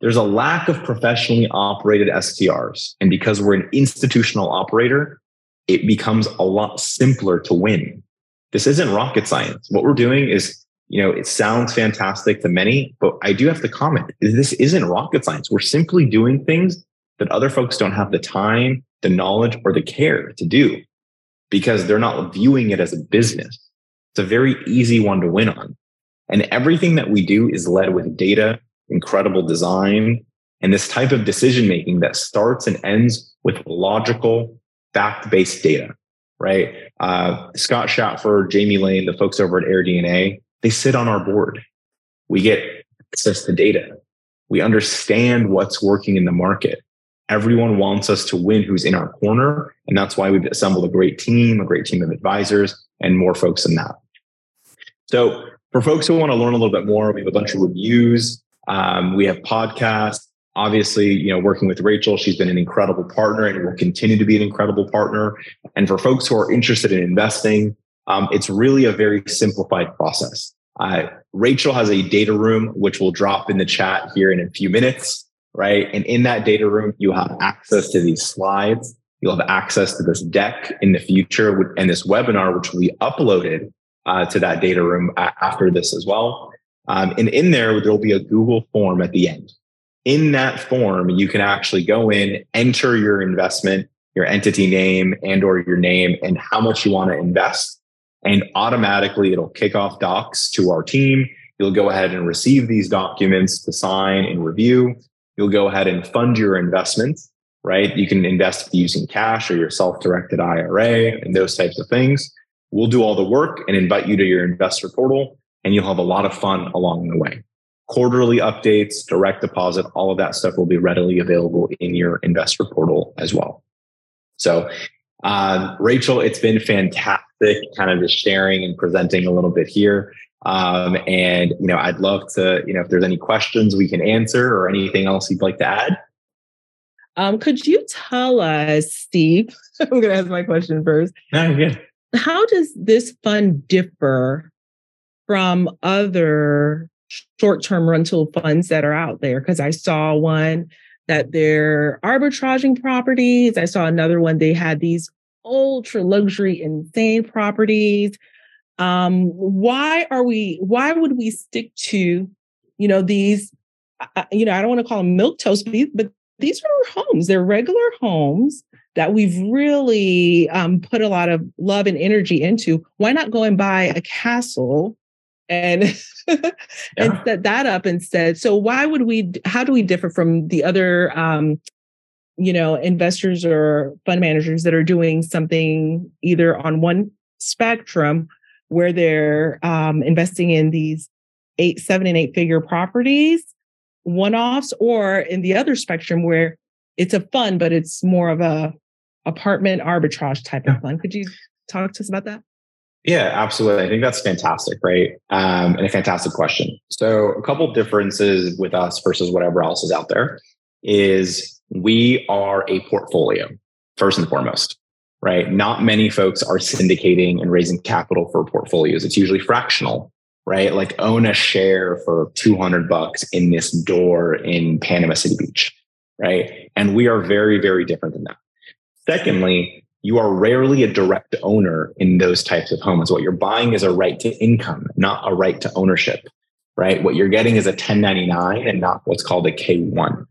There's a lack of professionally operated S T Rs. And because we're an institutional operator, it becomes a lot simpler to win. This isn't rocket science. What we're doing is, you know, it sounds fantastic to many, but I do have to comment, this isn't rocket science. We're simply doing things that other folks don't have the time, the knowledge, or the care to do because they're not viewing it as a business. It's a very easy one to win on. And everything that we do is led with data, incredible design, and this type of decision-making that starts and ends with logical, fact-based data, right? Uh, Scott Shatford, Jamie Lane, the folks over at AirDNA, they sit on our board. We get access to data. We understand what's working in the market. Everyone wants us to win who's in our corner. And that's why we've assembled a great team, a great team of advisors, and more folks than that. So for folks who want to learn a little bit more, we have a bunch of reviews. Um, we have podcasts. Obviously, you know, working with Rachel, she's been an incredible partner and will continue to be an incredible partner. And for folks who are interested in investing, Um, it's really a very simplified process. Uh, Rachel has a data room, which we'll drop in the chat here in a few minutes, right? And in that data room, you have access to these slides. You'll have access to this deck in the future and this webinar, which we uploaded uh, to that data room after this as well. Um, and in there, there'll be a Google form at the end. In that form, you can actually go in, enter your investment, your entity name and or your name and how much you want to invest. And automatically, it'll kick off docs to our team. You'll go ahead and receive these documents to sign and review. You'll go ahead and fund your investments, right? You can invest using cash or your self-directed I R A and those types of things. We'll do all the work and invite you to your investor portal, and you'll have a lot of fun along the way. Quarterly updates, direct deposit, all of that stuff will be readily available in your investor portal as well. So, Uh, Rachel, it's been fantastic kind of just sharing and presenting a little bit here. Um, and, you know, I'd love to, you know, if there's any questions we can answer or anything else you'd like to add. Um, could you tell us, Steve, I'm going to ask my question first. No, yeah. How does this fund differ from other short-term rental funds that are out there? Because I saw one that they're arbitraging properties. I saw another one, they had these ultra luxury, insane properties. Um, why are we, why would we stick to, you know, these, uh, you know, I don't want to call them milquetoast, but these are homes. They're regular homes that we've really um, put a lot of love and energy into. Why not go and buy a castle and, yeah. and set that up and said, so why would we, how do we differ from the other, um, you know, investors or fund managers that are doing something either on one spectrum where they're um, investing in these eight, seven and eight figure properties, one-offs, or in the other spectrum where it's a fund, but it's more of a apartment arbitrage type yeah. of fund. Could you talk to us about that? Yeah, absolutely. I think that's fantastic, right? Um, and a fantastic question. So a couple differences with us versus whatever else is out there is we are a portfolio first and foremost, right? Not many folks are syndicating and raising capital for portfolios. It's usually fractional, right? Like own a share for two hundred bucks in this door in Panama City Beach, right? And we are very, very different than that. Secondly, you are rarely a direct owner in those types of homes. What you're buying is a right to income, not a right to ownership, right? What you're getting is a ten ninety-nine and not what's called a K one,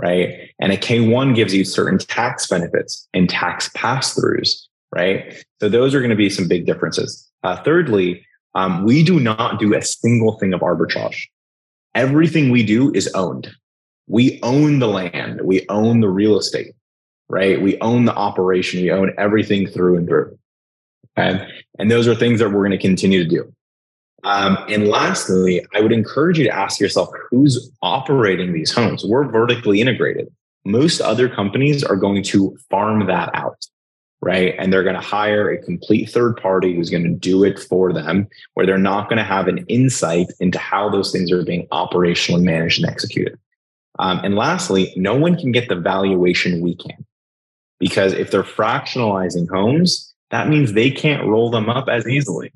right? And a K one gives you certain tax benefits and tax pass-throughs, right? So those are going to be some big differences. Uh, thirdly, um, we do not do a single thing of arbitrage. Everything we do is owned. We own the land. We own the real estate. Right? We own the operation. We own everything through and through. Okay? And those are things that we're going to continue to do. Um, and lastly, I would encourage you to ask yourself, who's operating these homes? We're vertically integrated. Most other companies are going to farm that out, right? And they're going to hire a complete third party who's going to do it for them, where they're not going to have an insight into how those things are being operationally managed and executed. Um, and lastly, no one can get the valuation we can. Because if they're fractionalizing homes, that means they can't roll them up as easily,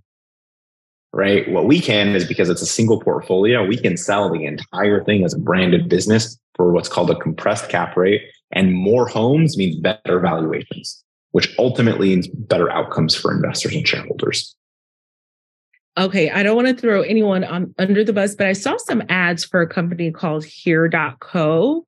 right? What we can is because it's a single portfolio, we can sell the entire thing as a branded business for what's called a compressed cap rate. And more homes means better valuations, which ultimately means better outcomes for investors and shareholders. Okay, I don't want to throw anyone on, under the bus, but I saw some ads for a company called Here dot co.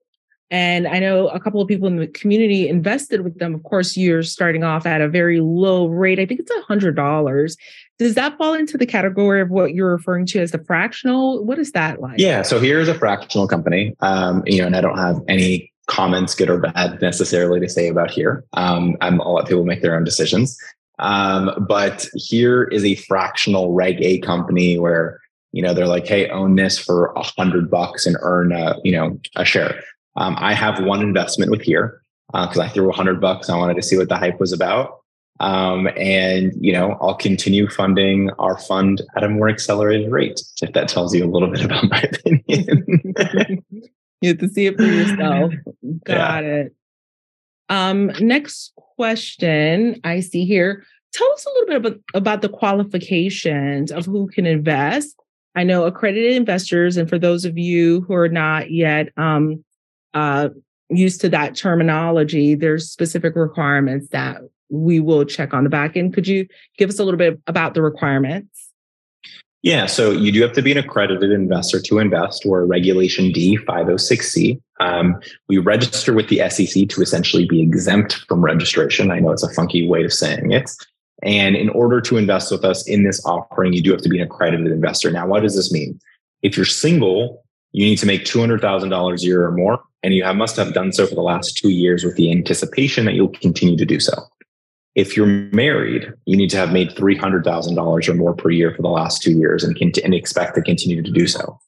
And I know a couple of people in the community invested with them. Of course, you're starting off at a very low rate. I think it's one hundred dollars. Does that fall into the category of what you're referring to as the fractional? What is that like? Yeah, so Here's a fractional company, um, you know, and I don't have any comments, good or bad, necessarily to say about Here. Um, I'm, I'll let people make their own decisions. Um, but Here is a fractional Reg A company where, you know, they're like, hey, own this for a hundred bucks and earn a, you know, a share. Um, I have one investment with Here because uh, I threw a hundred bucks. I wanted to see what the hype was about. Um, and, you know, I'll continue funding our fund at a more accelerated rate. If that tells you a little bit about my opinion. You have to see it for yourself. Got yeah. it. Um, next question I see here. Tell us a little bit about, about the qualifications of who can invest. I know accredited investors, and for those of you who are not yet um, uh, used to that terminology, there's specific requirements that we will check on the back end. Could you give us a little bit about the requirements? Yeah, so you do have to be an accredited investor to invest. We're Regulation D five oh six C. Um, we register with the S E C to essentially be exempt from registration. I know it's a funky way of saying it. And in order to invest with us in this offering, you do have to be an accredited investor. Now, what does this mean? If you're single, you need to make two hundred thousand dollars a year or more, and you have, must have done so for the last two years with the anticipation that you'll continue to do so. If you're married, you need to have made three hundred thousand dollars or more per year for the last two years and, cont- and expect to continue to do so.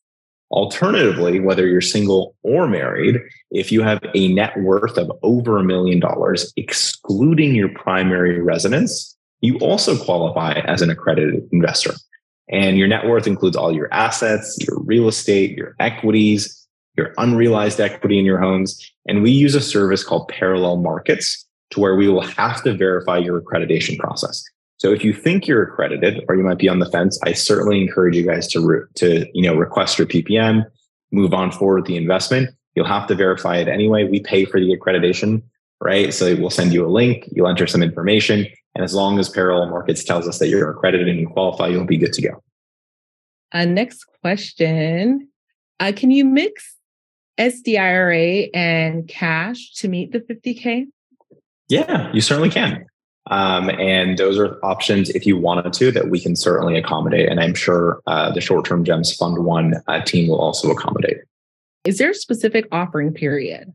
Alternatively, whether you're single or married, if you have a net worth of over a million dollars, excluding your primary residence, you also qualify as an accredited investor. And your net worth includes all your assets, your real estate, your equities, your unrealized equity in your homes. And we use a service called Parallel Markets, to where we will have to verify your accreditation process. So if you think you're accredited or you might be on the fence, I certainly encourage you guys to, re- to you know, request your P P M, move on forward with the investment. You'll have to verify it anyway. We pay for the accreditation, right? So we'll send you a link, you'll enter some information, and as long as Parallel Markets tells us that you're accredited and you qualify, you'll be good to go. Uh, next question. Uh, can you mix S D I R A and cash to meet the fifty K? Yeah, you certainly can. Um, and those are options, if you wanted to, that we can certainly accommodate. And I'm sure uh, the Short-Term Gems Fund One uh, team will also accommodate. Is there a specific offering period?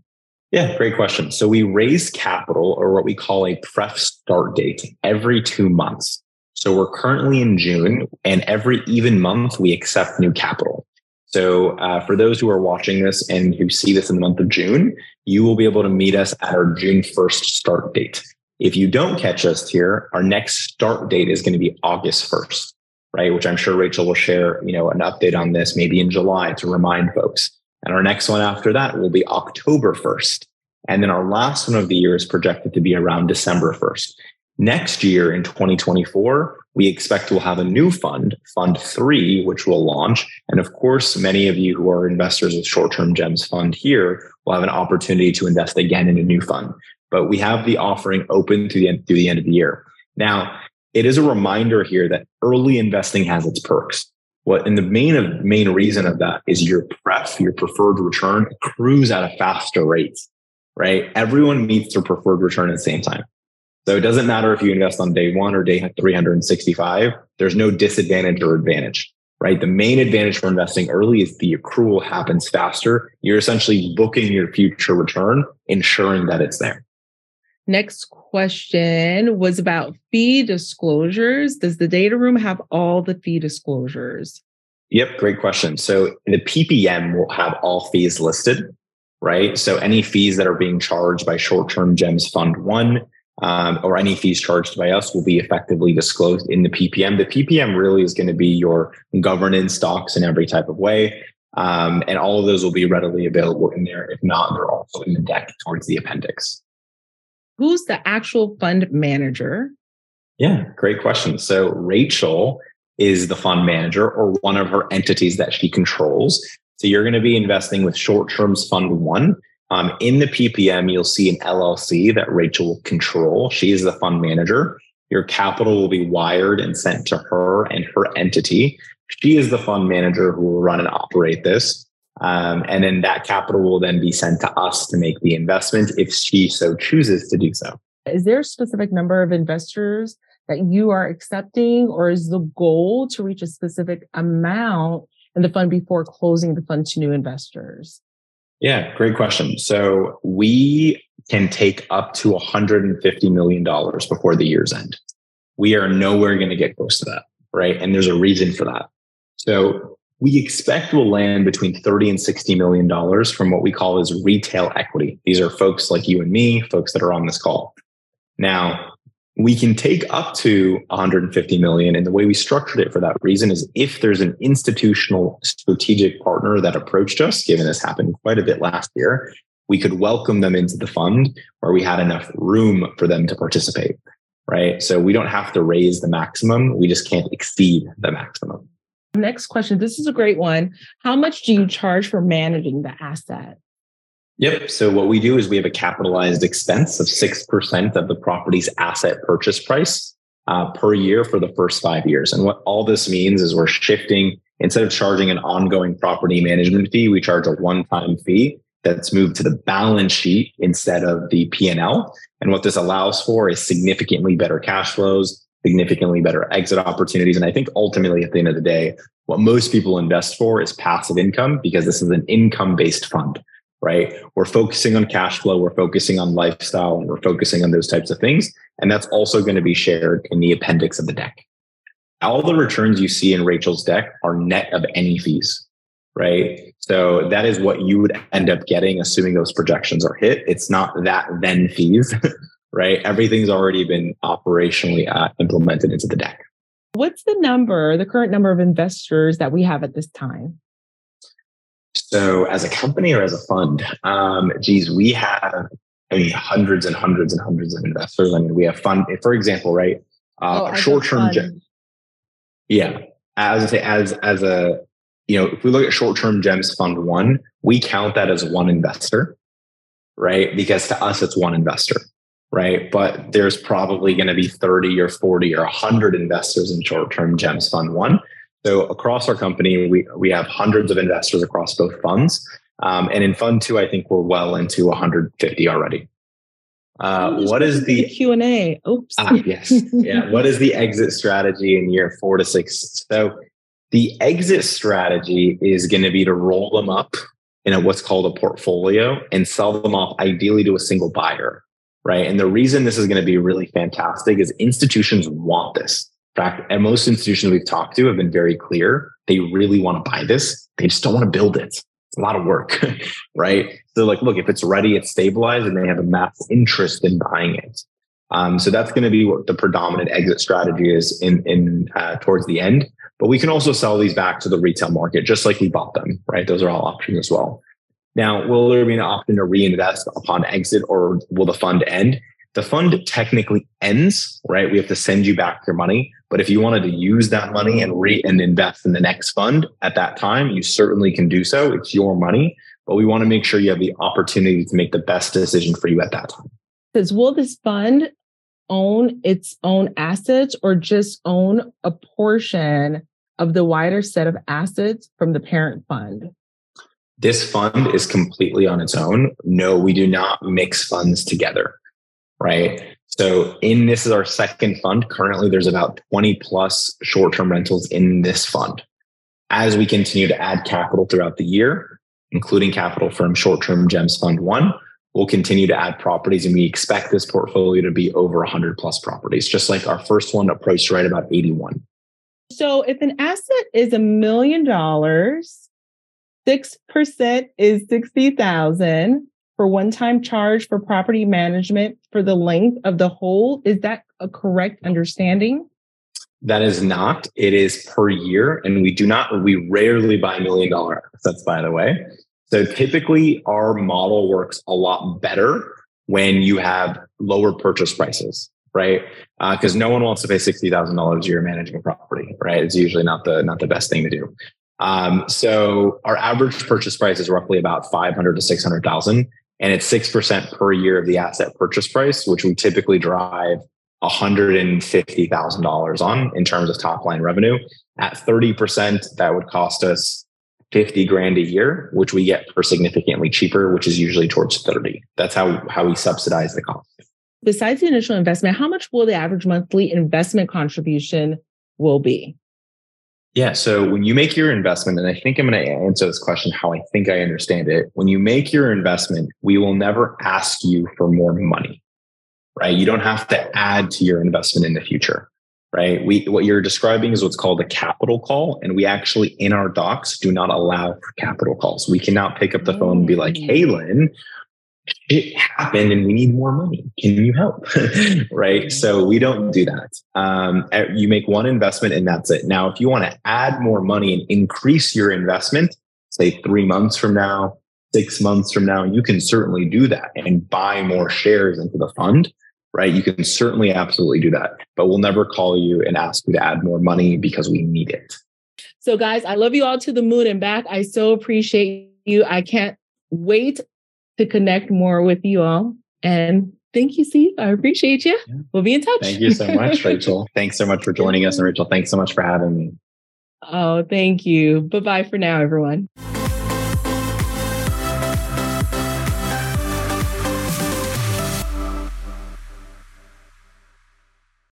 Yeah, great question. So we raise capital, or what we call a pref start date, every two months. So we're currently in June, and every even month we accept new capital. So uh, for those who are watching this and who see this in the month of June, you will be able to meet us at our June first start date. If you don't catch us here, our next start date is going to be August first, right? Which I'm sure Rachel will share, you know, an update on this maybe in July to remind folks. And our next one after that will be October first. And then our last one of the year is projected to be around December first. Next year in twenty twenty-four, we expect we'll have a new fund, Fund three, which will launch. And of course, many of you who are investors with Short-Term Gems Fund here will have an opportunity to invest again in a new fund. But we have the offering open through the end, through the end of the year. Now, it is a reminder here that early investing has its perks. What and the main of, main reason of that is your pref, your preferred return, accrues at a faster rate, right? Everyone meets their preferred return at the same time. So it doesn't matter if you invest on day one or day three hundred sixty-five, there's no disadvantage or advantage, right? The main advantage for investing early is the accrual happens faster. You're essentially booking your future return, ensuring that it's there. Next question was about fee disclosures. Does the data room have all the fee disclosures? Yep, great question. So the P P M will have all fees listed, right? So any fees that are being charged by Short-Term Gems Fund One, um, or any fees charged by us will be effectively disclosed in the P P M. The P P M really is going to be your governance docs in every type of way. Um, and all of those will be readily available in there. If not, they're also in the deck towards the appendix. Who's the actual fund manager? Yeah, great question. So Rachel is the fund manager, or one of her entities that she controls. So you're going to be investing with Short-Term Fund One. Um, in the P P M, you'll see an L L C that Rachel will control. She is the fund manager. Your capital will be wired and sent to her and her entity. She is the fund manager who will run and operate this. Um, and then that capital will then be sent to us to make the investment if she so chooses to do so. Is there a specific number of investors that you are accepting, or is the goal to reach a specific amount in the fund before closing the fund to new investors? Yeah, great question. So we can take up to one hundred fifty million dollars before the year's end. We are nowhere going to get close to that, right? And there's a reason for that. So we expect we'll land between thirty and sixty million dollars from what we call is retail equity. These are folks like you and me, folks that are on this call. Now, we can take up to one hundred fifty million, and the way we structured it for that reason is if there's an institutional strategic partner that approached us, given this happened quite a bit last year, we could welcome them into the fund where we had enough room for them to participate, right? So we don't have to raise the maximum, we just can't exceed the maximum. Next question. This is a great one. How much do you charge for managing the asset? Yep. So what we do is we have a capitalized expense of six percent of the property's asset purchase price uh, per year for the first five years. And what all this means is we're shifting, instead of charging an ongoing property management fee, we charge a one-time fee that's moved to the balance sheet instead of the P and L. And what this allows for is significantly better cash flows, significantly better exit opportunities. And I think ultimately at the end of the day, what most people invest for is passive income, because this is an income-based fund, right? We're focusing on cash flow, we're focusing on lifestyle, and we're focusing on those types of things. And that's also going to be shared in the appendix of the deck. All the returns you see in Rachel's deck are net of any fees, right? So that is what you would end up getting, assuming those projections are hit. It's not that then fees. Right? Everything's already been operationally uh, implemented into the deck. What's the number, the current number of investors that we have at this time? So as a company or as a fund, um, geez, we have I mean, hundreds and hundreds and hundreds of investors. I mean, we have fund, for example, right? Uh, oh, short-term. Gem- yeah. As, as, as a, you know, if we look at Short-Term Gems Fund One, we count that as one investor, right? Because to us, it's one investor. Right. But there's probably going to be thirty or forty or one hundred investors in Short-Term Gems Fund One. So across our company, we, we have hundreds of investors across both funds. Um, and in Fund Two, I think we're well into one hundred fifty already. Uh, oh, what is the Q and A? Oops. Ah, yes. Yeah. What is the exit strategy in year four to six? So the exit strategy is going to be to roll them up in a, what's called a portfolio and sell them off ideally to a single buyer, right? And the reason this is going to be really fantastic is institutions want this. In fact, and most institutions we've talked to have been very clear. They really want to buy this. They just don't want to build it. It's a lot of work, right? So like, look, if it's ready, it's stabilized and they have a massive interest in buying it. Um, so that's going to be what the predominant exit strategy is in, in uh, towards the end. But we can also sell these back to the retail market, just like we bought them, right? Those are all options as well. Now, will there be an option to reinvest upon exit or will the fund end? The fund technically ends, right? We have to send you back your money. But if you wanted to use that money and re and invest in the next fund at that time, you certainly can do so. It's your money. But we want to make sure you have the opportunity to make the best decision for you at that time. Because will this fund own its own assets or just own a portion of the wider set of assets from the parent fund? This fund is completely on its own. No, we do not mix funds together. Right. So in this is our second fund. Currently, there's about twenty plus short-term rentals in this fund. As we continue to add capital throughout the year, including capital from Short-Term Gems Fund One, we'll continue to add properties. And we expect this portfolio to be over one hundred plus properties, just like our first one approached right about eighty-one. So if an asset is a million dollars, six percent is sixty thousand dollars. For one-time charge for property management for the length of the hold. Is that a correct understanding? That is not. It is per year. And we do not, we rarely buy million dollar assets, by the way. So typically our model works a lot better when you have lower purchase prices, right? Because uh, no one wants to pay sixty thousand dollars a year managing a property, right? It's usually not the, not the best thing to do. Um, so our average purchase price is roughly about five hundred thousand to six hundred thousand dollars. And it's six percent per year of the asset purchase price, which we typically drive one hundred fifty thousand dollars on in terms of top line revenue. At thirty percent, that would cost us fifty grand a year, which we get for significantly cheaper, which is usually towards thirty. That's how, how we subsidize the cost. Besides the initial investment, how much will the average monthly investment contribution will be? Yeah. So when you make your investment, and I think I'm going to answer this question how I think I understand it. When you make your investment, we will never ask you for more money, right? You don't have to add to your investment in the future, right? We, what you're describing is what's called a capital call. And we actually, in our docs, do not allow for capital calls. We cannot pick up the phone and be like, hey, Lynn, it happened and we need more money. Can you help? Right. So we don't do that. Um, you make one investment and that's it. Now, if you want to add more money and increase your investment, say three months from now, six months from now, you can certainly do that and buy more shares into the fund. Right. You can certainly absolutely do that, but we'll never call you and ask you to add more money because we need it. So guys, I love you all to the moon and back. I so appreciate you. I can't wait to connect more with you all. And thank you, Sief. I appreciate you. Yeah. We'll be in touch. Thank you so much, Rachel. Thanks so much for joining us. And Rachel, thanks so much for having me. Oh, thank you. Bye-bye for now, everyone.